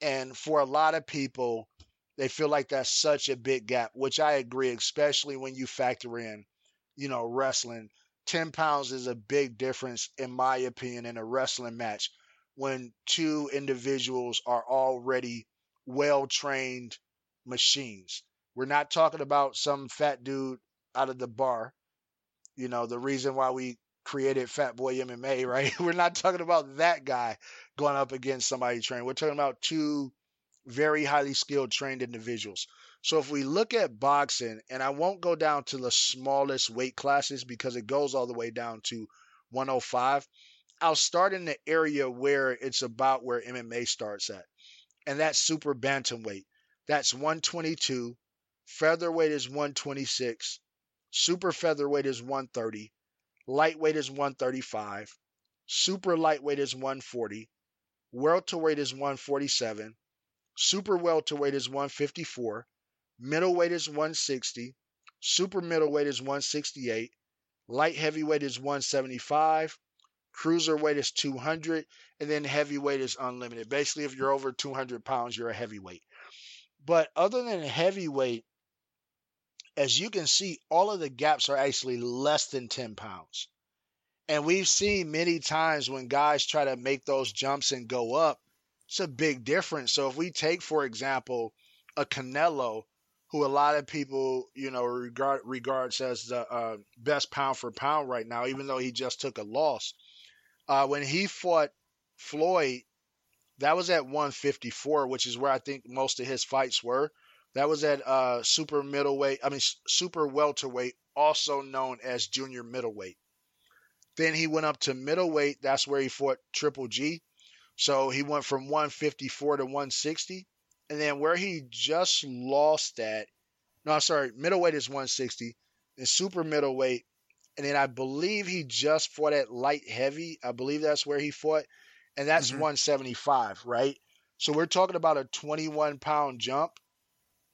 And for a lot of people, they feel like that's such a big gap, which I agree, especially when you factor in, you know, wrestling. ten pounds is a big difference, in my opinion, in a wrestling match when two individuals are already well-trained machines. We're not talking about some fat dude out of the bar. You know, the reason why we created Fat Boy M M A, right? We're not talking about that guy going up against somebody trained. We're talking about two very highly skilled, trained individuals. So if we look at boxing, and I won't go down to the smallest weight classes because it goes all the way down to one oh five. I'll start in the area where it's about where M M A starts at, and that's super bantamweight. That's one twenty-two. Featherweight is one twenty-six. Super featherweight is one thirty. Lightweight is one thirty-five. Super lightweight is one forty. Welterweight is one forty-seven. Super welterweight is one fifty-four. Middleweight is one sixty. Super middleweight is one sixty-eight. Light heavyweight is one seventy-five. Cruiserweight is two hundred. And then heavyweight is unlimited. Basically, if you're over two hundred pounds, you're a heavyweight. But other than heavyweight, as you can see, all of the gaps are actually less than ten pounds. And we've seen many times when guys try to make those jumps and go up, it's a big difference. So if we take, for example, a Canelo, who a lot of people, you know, regard regards as the uh, best pound for pound right now, even though he just took a loss. Uh, when he fought Floyd, that was at one fifty-four, which is where I think most of his fights were. That was at uh, super middleweight, I mean, super welterweight, also known as junior middleweight. Then he went up to middleweight. That's where he fought Triple G. So he went from one fifty-four to one sixty. And then where he just lost at, no, I'm sorry, middleweight is one sixty, and super middleweight. And then I believe he just fought at light heavy. I believe that's where he fought. And that's mm-hmm. one seventy-five, right? So we're talking about a twenty-one pound jump.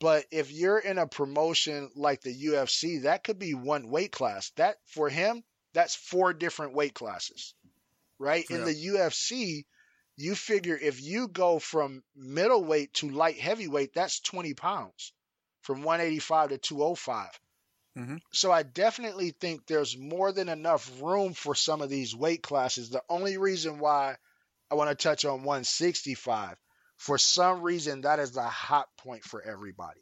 But if you're in a promotion like the U F C, that could be one weight class. That for him, that's four different weight classes, right? Yeah. In the U F C, you figure if you go from middleweight to light heavyweight, that's twenty pounds, from one eighty-five to two oh five. Mm-hmm. So I definitely think there's more than enough room for some of these weight classes. The only reason why I want to touch on one sixty-five, for some reason, that is the hot point for everybody.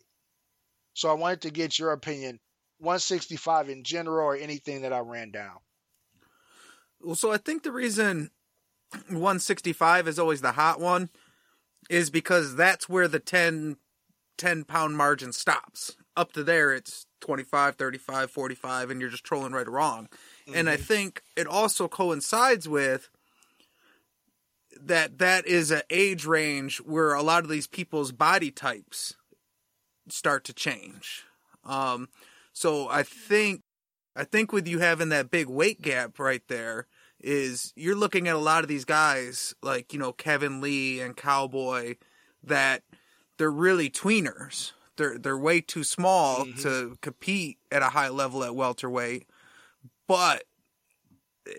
So I wanted to get your opinion, one sixty-five in general or anything that I ran down. Well, so I think the reason one sixty-five is always the hot one is because that's where the ten, ten pound margin stops. Up to there, it's twenty-five, thirty-five, forty-five, and you're just trolling right or wrong. Mm-hmm. And I think it also coincides with that that is an age range where a lot of these people's body types start to change. Um, so I think, I think with you having that big weight gap right there, is you're looking at a lot of these guys like, you know, Kevin Lee and Cowboy, that they're really tweeners. They're, they're way too small mm-hmm. to compete at a high level at welterweight, but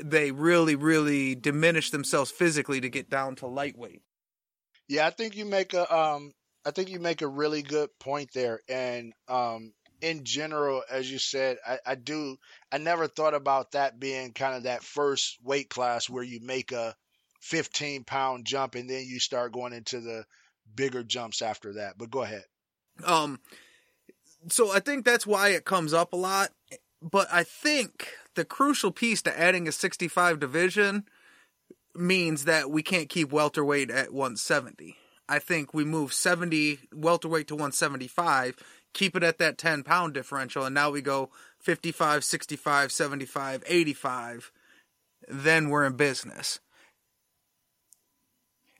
they really, really diminish themselves physically to get down to lightweight. Yeah. I think you make a, um, I think you make a really good point there. And, um, in general, as you said, I, I do, I never thought about that being kind of that first weight class where you make a fifteen pound jump and then you start going into the bigger jumps after that, but go ahead. Um, so I think that's why it comes up a lot, but I think the crucial piece to adding a sixty-five division means that we can't keep welterweight at one seventy. I think we move seventy welterweight to one seventy-five, keep it at that ten pound differential. And now we go fifty-five, sixty-five, seventy-five, eighty-five. Then we're in business.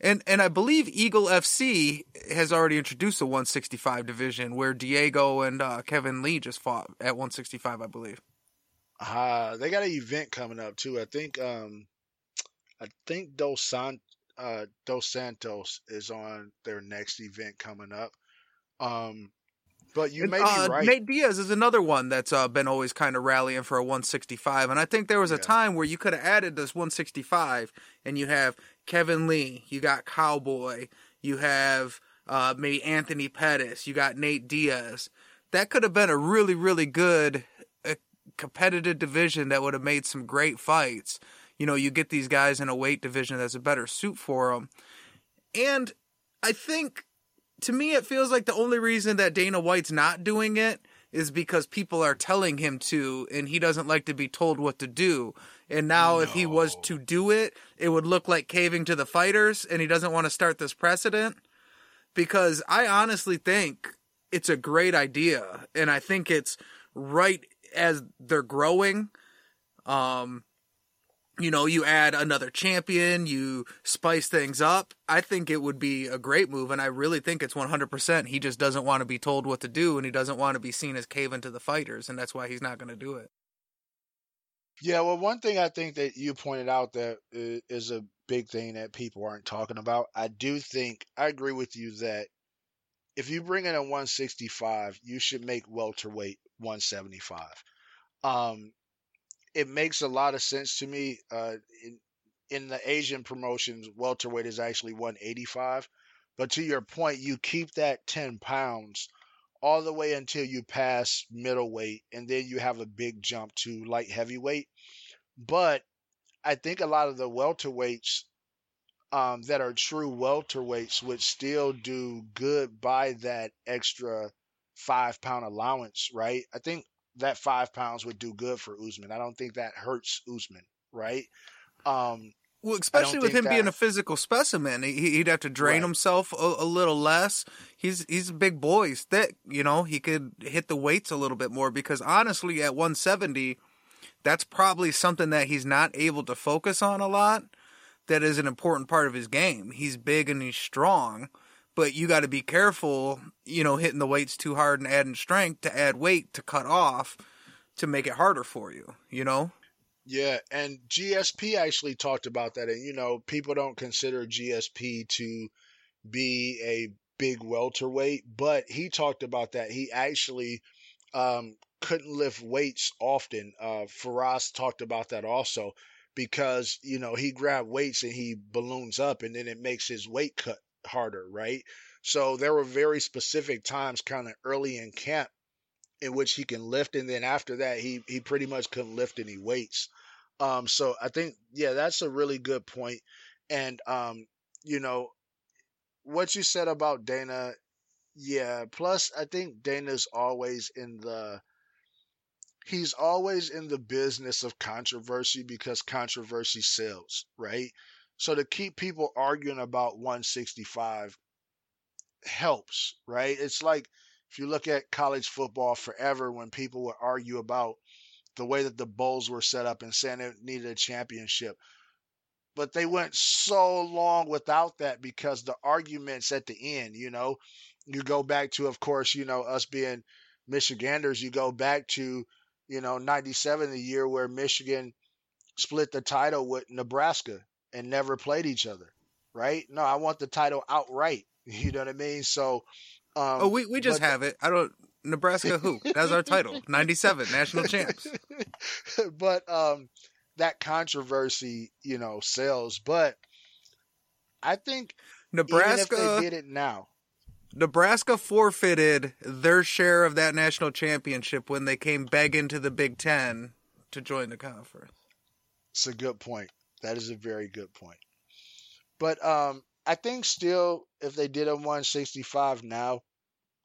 And, and I believe Eagle F C has already introduced a one sixty-five division where Diego and uh, Kevin Lee just fought at one sixty-five, I believe. Uh, they got an event coming up too. I think, um, I think Dos Santos, uh, Dos Santos is on their next event coming up. Um, But you may uh, be right. Nate Diaz is another one that's uh, been always kind of rallying for a one sixty-five. And I think there was a yeah. time where you could have added this one sixty-five and you have Kevin Lee, you got Cowboy, you have uh, maybe Anthony Pettis, you got Nate Diaz. That could have been a really, really good uh, competitive division that would have made some great fights. You know, you get these guys in a weight division that's a better suit for them. And I think... to me, it feels like the only reason that Dana White's not doing it is because people are telling him to, and he doesn't like to be told what to do. And now no. if he was to do it, it would look like caving to the fighters, and he doesn't want to start this precedent. Because I honestly think it's a great idea, and I think it's right as they're growing. Um, you know, you add another champion, you spice things up. I think it would be a great move, and I really think it's one hundred percent. He just doesn't want to be told what to do, and he doesn't want to be seen as caving to the fighters, and that's why he's not going to do it. Yeah, well, one thing I think that you pointed out that is a big thing that people aren't talking about. I do think, I agree with you that if you bring in a one sixty-five, you should make welterweight one seventy-five. Um, It makes a lot of sense to me. Uh, in, in the Asian promotions, welterweight is actually one eighty-five. But to your point, you keep that ten pounds all the way until you pass middleweight, and then you have a big jump to light heavyweight. But I think a lot of the welterweights um, that are true welterweights would still do good by that extra five pound allowance, right? I think that five pounds would do good for Usman. I don't think that hurts Usman, right? Um, well, especially with him that... being a physical specimen, he'd have to drain right. himself a, a little less. He's he's a big boy, he's thick, you know. He could hit the weights a little bit more because honestly, at one seventy, that's probably something that he's not able to focus on a lot. That is an important part of his game. He's big and he's strong. But you got to be careful, you know, hitting the weights too hard and adding strength to add weight to cut off to make it harder for you, you know? Yeah, and G S P actually talked about that. And, you know, people don't consider G S P to be a big welterweight, but he talked about that. He actually um, couldn't lift weights often. Uh, Faraz talked about that also because, you know, he grabbed weights and he balloons up and then it makes his weight cut harder, right? So there were very specific times kind of early in camp in which he can lift, and then after that he he pretty much couldn't lift any weights. Um so I think yeah that's a really good point. And um you know what you said about Dana, yeah plus I think Dana's always in the he's always in the business of controversy because controversy sells, right? So to keep people arguing about one sixty-five helps, right? It's like if you look at college football forever, when people would argue about the way that the bowls were set up and saying it needed a championship, But they went so long without that because the arguments at the end, you know, you go back to, of course, you know, us being Michiganders, you go back to, you know, ninety-seven, the year where Michigan split the title with Nebraska and never played each other. Right? No, I want the title outright. You know what I mean? So, um, oh, we, we just have the, it. I don't, Nebraska who? That's our title. ninety-seven national champs. But, um, that controversy, you know, sells, but I think Nebraska, even if they did it now, Nebraska forfeited their share of that national championship when they came begging to the Big Ten to join the conference. It's a good point. That is a very good point. But um, I think still, if they did a one sixty-five now,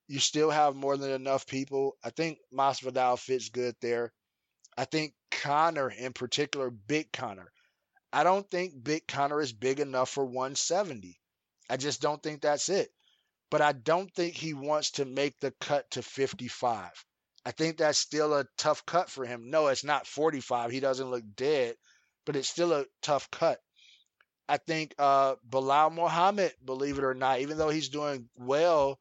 you still have more than enough people. I think Masvidal fits good there. I think Conor in particular, Big Conor. I don't think Big Conor is big enough for one seventy. I just don't think that's it. But I don't think he wants to make the cut to fifty-five. I think that's still a tough cut for him. No, it's not forty-five. He doesn't look dead, but it's still a tough cut. I think uh, Beneil Mohamed, believe it or not, even though he's doing well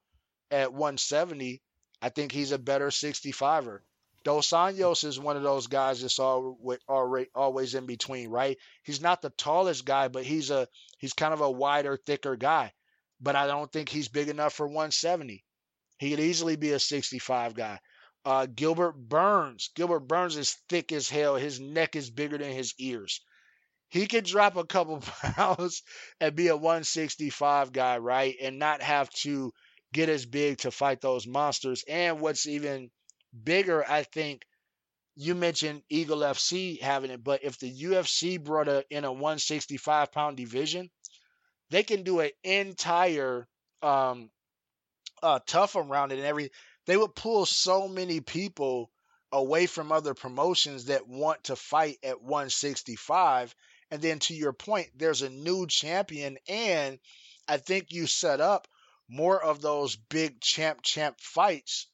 at one seventy, I think he's a better sixty-fiver. Dos Anjos is one of those guys that's always in between, right? He's not the tallest guy, but he's a he's kind of a wider, thicker guy. But I don't think he's big enough for one seventy. He could easily be a sixty-five guy. Uh, Gilbert Burns. Gilbert Burns is thick as hell. His neck is bigger than his ears. He could drop a couple pounds and be a one sixty-five guy, right? And not have to get as big to fight those monsters. And what's even bigger, I think you mentioned Eagle F C having it, but if the U F C brought a, in a one sixty-five pound division, they can do an entire um, uh, tough around it and every. They would pull so many people away from other promotions that want to fight at one sixty-five. And then to your point, there's a new champion, and I think you set up more of those big champ champ fights.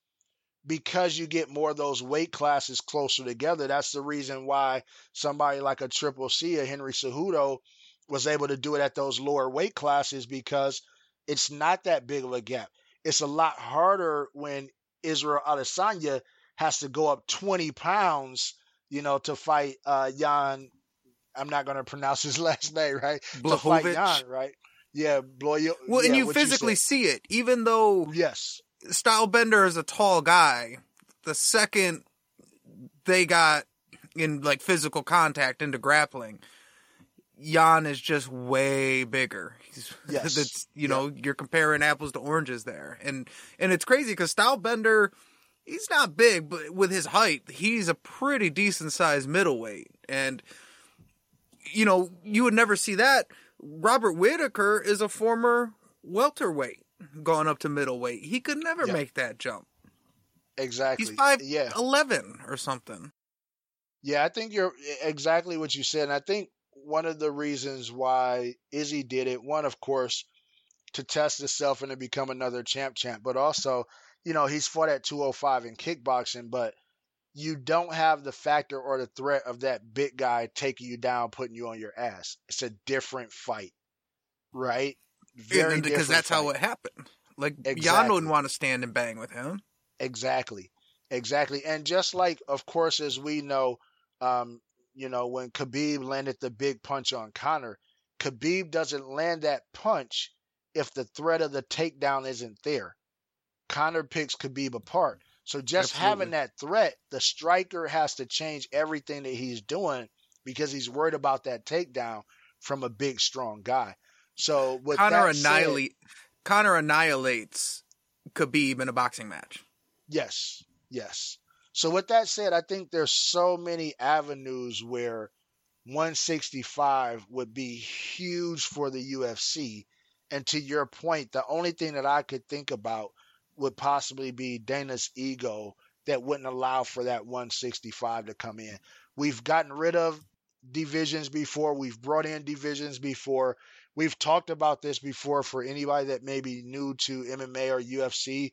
Because you get more of those weight classes closer together. That's the reason why somebody like a Triple C, a Henry Cejudo, was able to do it at those lower weight classes because it's not that big of a gap. It's a lot harder when Israel Adesanya has to go up twenty pounds, you know, to fight uh, Jan. I'm not going to pronounce his last name, right? Błachowicz. To fight Jan, right? Yeah, Błachowicz. Well, yeah, and you physically you see it, even though. Yes. Stylebender is a tall guy. The second they got in like physical contact into grappling, Jan is just way bigger. He's, yes, that's, you know, yeah. You're comparing apples to oranges there, and and it's crazy because Stylebender, he's not big, but with his height, he's a pretty decent sized middleweight, and you know you would never see that. Robert Whittaker is a former welterweight. Gone up to middleweight. He could never yeah. make that jump. Exactly. He's five eleven yeah. or something. Yeah, I think you're exactly what you said. And I think one of the reasons why Izzy did it, one, of course, to test himself and to become another champ champ. But also, you know, he's fought at two oh five in kickboxing, but you don't have the factor or the threat of that big guy taking you down, putting you on your ass. It's a different fight, right? Very and because that's fight. How it happened. Like, exactly. Jan wouldn't want to stand and bang with him. Exactly. Exactly. And just like, of course, as we know, um, you know, when Khabib landed the big punch on Conor, Khabib doesn't land that punch if the threat of the takedown isn't there. Conor picks Khabib apart. So just Absolutely. Having that threat, the striker has to change everything that he's doing because he's worried about that takedown from a big, strong guy. So with Conor that annihilate said, Conor annihilates Khabib in a boxing match. Yes, yes. So with that said, I think there's so many avenues where one sixty-five would be huge for the U F C. And to your point, the only thing that I could think about would possibly be Dana's ego that wouldn't allow for that one sixty-five to come in. We've gotten rid of divisions before. We've brought in divisions before. We've talked about this before for anybody that may be new to M M A or U F C.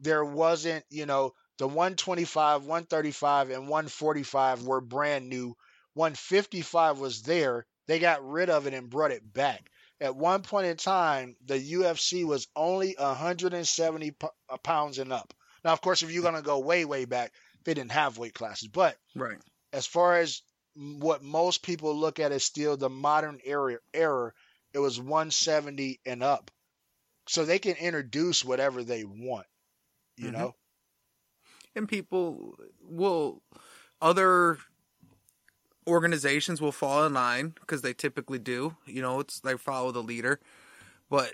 There wasn't, you know, the one twenty-five, one thirty-five, and one forty-five were brand new. one fifty-five was there, They got rid of it and brought it back. At one point in time, the U F C was only one hundred seventy pounds and up. Now, of course, if you're going to go way, way back, they didn't have weight classes. But right. as far as what most people look at as still the modern era, era, it was one seventy and up. So they can introduce whatever they want, you mm-hmm. know? And people will, other organizations will fall in line because they typically do. You know, it's they follow the leader. But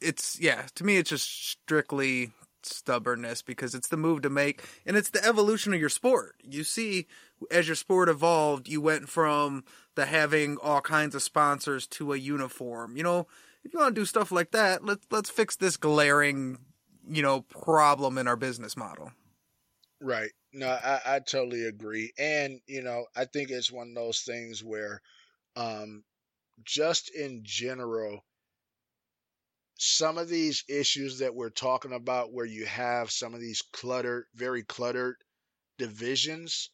it's, yeah, to me, it's just strictly stubbornness because it's the move to make. And it's the evolution of your sport. You see, as your sport evolved, you went from the having all kinds of sponsors to a uniform. You know, if you want to do stuff like that, let's let's fix this glaring, you know, problem in our business model. Right. No, I, I totally agree. And, you know, I think it's one of those things where um, just in general, some of these issues that we're talking about where you have some of these cluttered, very cluttered divisions,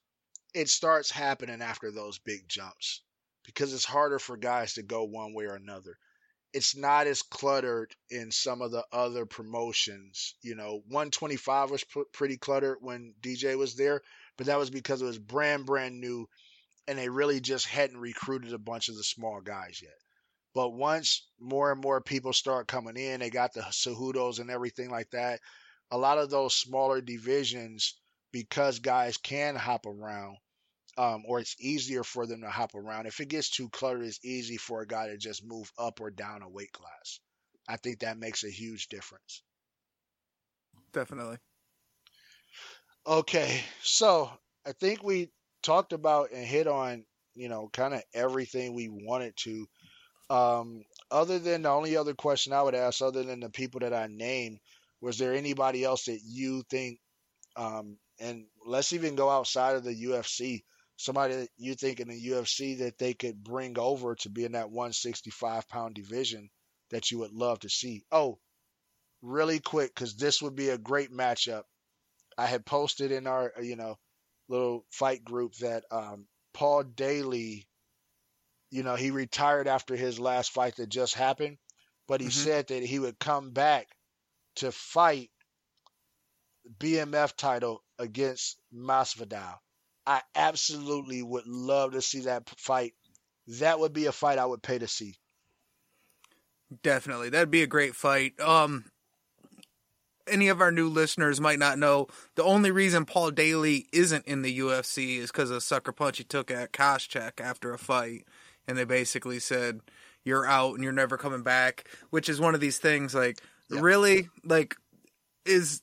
it starts happening after those big jumps because it's harder for guys to go one way or another. It's not as cluttered in some of the other promotions. You know, one twenty-five was pr- pretty cluttered when D J was there, but that was because it was brand, brand new, and they really just hadn't recruited a bunch of the small guys yet. But once more and more people start coming in, they got the Cejudos and everything like that, a lot of those smaller divisions, because guys can hop around, Um, or it's easier for them to hop around. If it gets too cluttered, it's easy for a guy to just move up or down a weight class. I think that makes a huge difference. Definitely. Okay, so I think we talked about and hit on, you know, kind of everything we wanted to. Um, other than the only other question I would ask, other than the people that I named, was there anybody else that you think, um, and let's even go outside of the U F C, somebody that you think in the U F C that they could bring over to be in that one sixty-five pound division that you would love to see? Oh, really quick, because this would be a great matchup. I had posted in our, you know, little fight group that um, Paul Daly, you know, he retired after his last fight that just happened, but he mm-hmm. said that he would come back to fight B M F title against Masvidal. I absolutely would love to see that fight. That would be a fight I would pay to see. Definitely. That'd be a great fight. Um, any of our new listeners might not know, the only reason Paul Daly isn't in the U F C is because of a sucker punch he took at Koscheck after a fight. And they basically said, you're out and you're never coming back, which is one of these things like, yeah. really? Like, is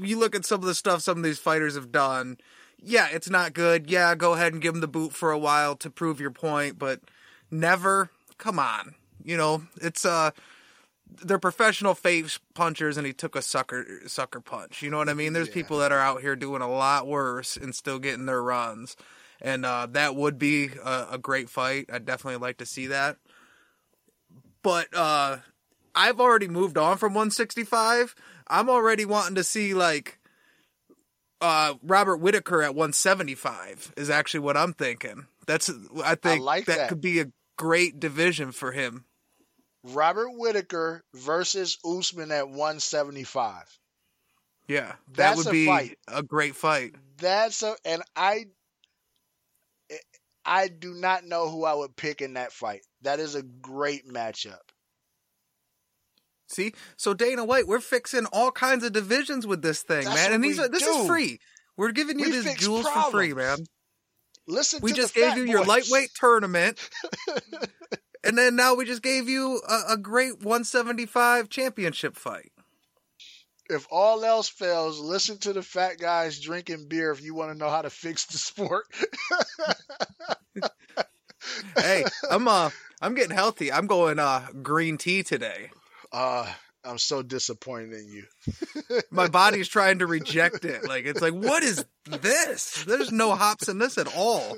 you look at some of the stuff some of these fighters have done. Yeah, it's not good. Yeah, go ahead and give them the boot for a while to prove your point, but never. Come on. You know, it's uh, they're professional face punchers, and he took a sucker sucker punch. You know what I mean? There's yeah. people that are out here doing a lot worse and still getting their runs, and uh, that would be a, a great fight. I'd definitely like to see that. But uh, I've already moved on from one sixty-five. I'm already wanting to see, like, Uh, Robert Whittaker at one seventy-five is actually what I'm thinking. That's I think I like that, that could be a great division for him. Robert Whittaker versus Usman at one seventy-five. Yeah, that That's would a be fight. a great fight. That's a and I I do not know who I would pick in that fight. That is a great matchup. See, so Dana White, we're fixing all kinds of divisions with this thing, That's man. And these are this do. is free. We're giving you we this jewels problems. for free, man. Listen, we to just the gave fat you boys. your lightweight tournament, and then now we just gave you a, a great one seventy-five championship fight. If all else fails, listen to the fat guys drinking beer if you want to know how to fix the sport. Hey, I'm uh, I'm getting healthy. I'm going uh, green tea today. Uh, I'm so disappointed in you. My body's trying to reject it. Like, it's like, what is this? There's no hops in this at all.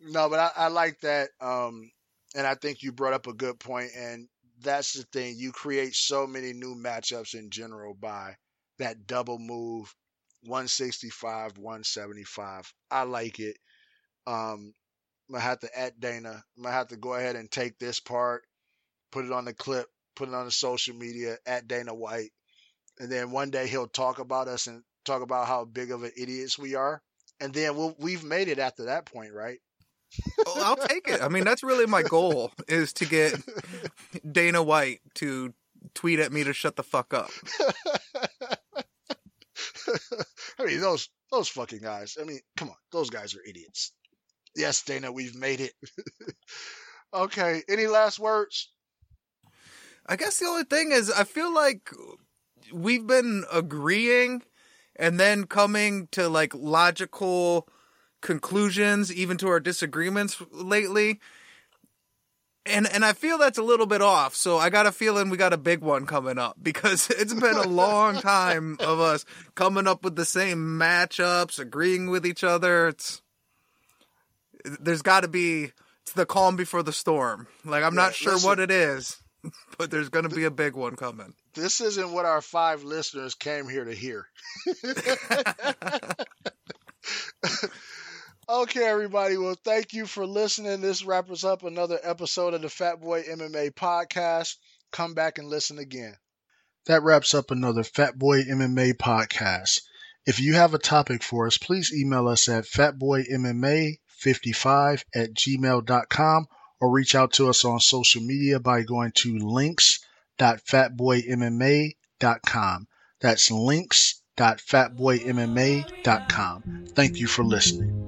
No, but I, I like that. Um, and I think you brought up a good point. And that's the thing. You create so many new matchups in general by that double move, one sixty-five, one seventy-five. I like it. Um, I'm gonna have to at Dana. I'm gonna have to go ahead and take this part, put it on the clip, put it on the social media at Dana White, and then one day he'll talk about us and talk about how big of an idiots we are, and then we'll, we've made it after that point, right? Oh, I'll take it. I mean, that's really my goal, is to get Dana White to tweet at me to shut the fuck up. I mean, those those fucking guys. I mean, come on, those guys are idiots. Yes, Dana, we've made it. Okay, any last words? I guess the only thing is, I feel like we've been agreeing and then coming to like logical conclusions, even to our disagreements lately. And and I feel that's a little bit off. So I got a feeling we got a big one coming up, because it's been a long time of us coming up with the same matchups, agreeing with each other. It's there's got to be it's the calm before the storm. Like, I'm yeah, not sure listen, what it is, but there's going to be a big one coming. This isn't what our five listeners came here to hear. Okay, everybody. Well, thank you for listening. This wraps up another episode of the Fat Boy M M A podcast. Come back and listen again. That wraps up another Fat Boy M M A podcast. If you have a topic for us, please email us at fatboymma fifty-five at gmail dot com or reach out to us on social media by going to links dot fat boy m m a dot com. That's links dot fat boy m m a dot com. Thank you for listening.